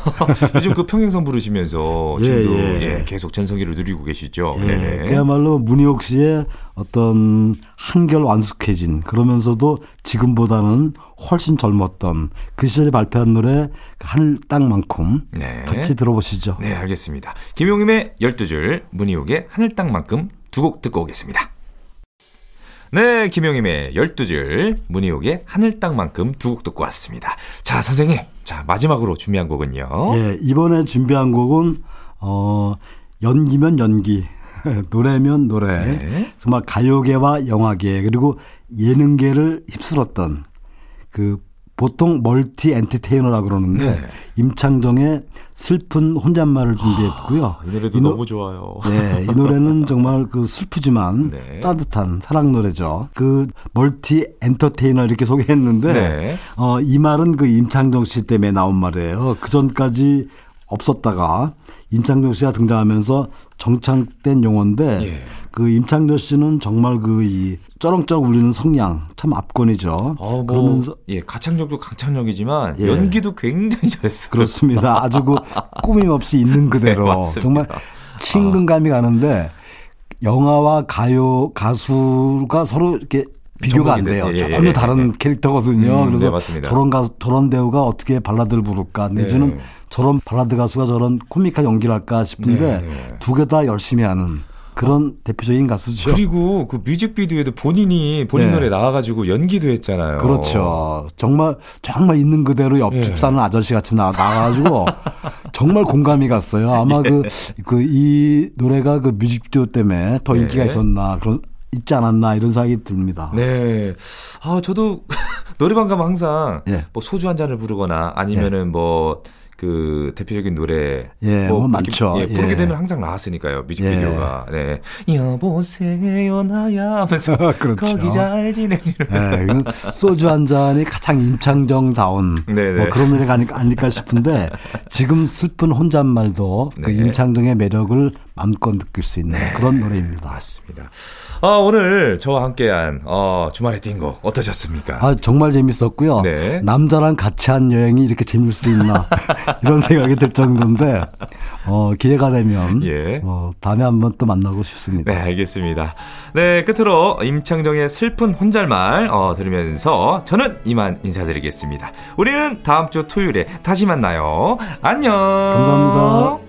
요즘 그 평행선 부르시면서 지금도 예, 예. 예, 계속 전성기를 누리고 계시죠. 예, 네. 그야말로 문희옥 씨의 어떤 한결 완숙해진, 그러면서도 지금보다는 훨씬 젊었던 그 시절에 발표한 노래 하늘 땅만큼, 네, 같이 들어보시죠. 네, 알겠습니다. 김용임의 열두 줄, 문희옥의 하늘 땅만큼 두 곡 듣고 오겠습니다. 네, 김용임의 열두 줄, 문희옥의 하늘 땅만큼 두 곡 듣고 왔습니다. 자, 선생님, 자 마지막으로 준비한 곡은요. 네, 이번에 준비한 곡은 어, 연기면 연기, 노래면 노래, 네, 정말 가요계와 영화계 그리고 예능계를 휩쓸었던 그 보통 멀티 엔터테이너라고 그러는데, 네, 임창정의 슬픈 혼잣말을 준비했고요. 아, 이 노래도 이 노... 너무 좋아요. 네, 이 노래는 정말 그 슬프지만, 네, 따뜻한 사랑 노래죠. 그 멀티 엔터테이너 이렇게 소개했는데, 네, 어, 이 말은 그 임창정 씨 때문에 나온 말이에요. 그 전까지 없었다가 임창정 씨가 등장하면서 정착된 용어인데, 예, 그 임창정 씨는 정말 그 이 쩌렁쩌렁 울리는 성량 참 압권이죠. 어, 뭐 그러면서 예, 가창력도 가창력이지만, 예, 연기도 굉장히 잘했어요. 그렇습니다. 아주 그 꾸밈없이 있는 그대로, 네, 정말 친근감이 가는데, 영화와 가요 가수가 서로 이렇게 비교가 안 돼요. 전혀, 예, 예, 다른, 예, 캐릭터거든요. 음, 그래서 네, 저런 가수, 저런 배우가 어떻게 발라드를 부를까, 내지는, 네, 저런 발라드 가수가 저런 코믹한 연기를 할까 싶은데, 네, 네, 두 개 다 열심히 하는 그런 어. 대표적인 가수죠. 그리고 그 뮤직비디오에도 본인이 본인, 네, 노래 나와가지고 연기도 했잖아요. 그렇죠. 정말 정말 있는 그대로 옆집, 네, 사는 아저씨 같이 나와가지고 정말 공감이 갔어요. 아마 그 그 이 노래가 그 뮤직비디오 때문에 더 인기가, 네, 있었나, 그런 있지 않았나 이런 생각이 듭니다. 네, 아 저도 노래방 가면 항상, 네, 뭐 소주 한 잔을 부르거나 아니면은, 네, 뭐 그 대표적인 노래, 예, 뭐, 뭐 많죠. 예, 부르게, 예, 되면 항상 나왔으니까요. 뮤직비디오가, 예, 네, 여보세요 나야 하면서 그렇죠. 거기 잘 지내. 네, 소주 한 잔이 가장 임창정다운 뭐 그런 노래가 아닐까 싶은데, 지금 슬픈 혼잣말도, 네, 그 임창정의 매력을 마음껏 느낄 수 있는, 네, 그런 노래입니다. 맞습니다. 아, 오늘 저와 함께한 어, 주말에 뛴 거 어떠셨습니까? 아, 정말 재밌었고요. 네. 남자랑 같이 한 여행이 이렇게 재밌을 수 있나 이런 생각이 들 정도인데, 어, 기회가 되면, 예, 어, 다음에 한번 또 만나고 싶습니다. 네, 알겠습니다. 네, 끝으로 임창정의 슬픈 혼잣말 어, 들으면서 저는 이만 인사드리겠습니다. 우리는 다음 주 토요일에 다시 만나요. 안녕. 감사합니다.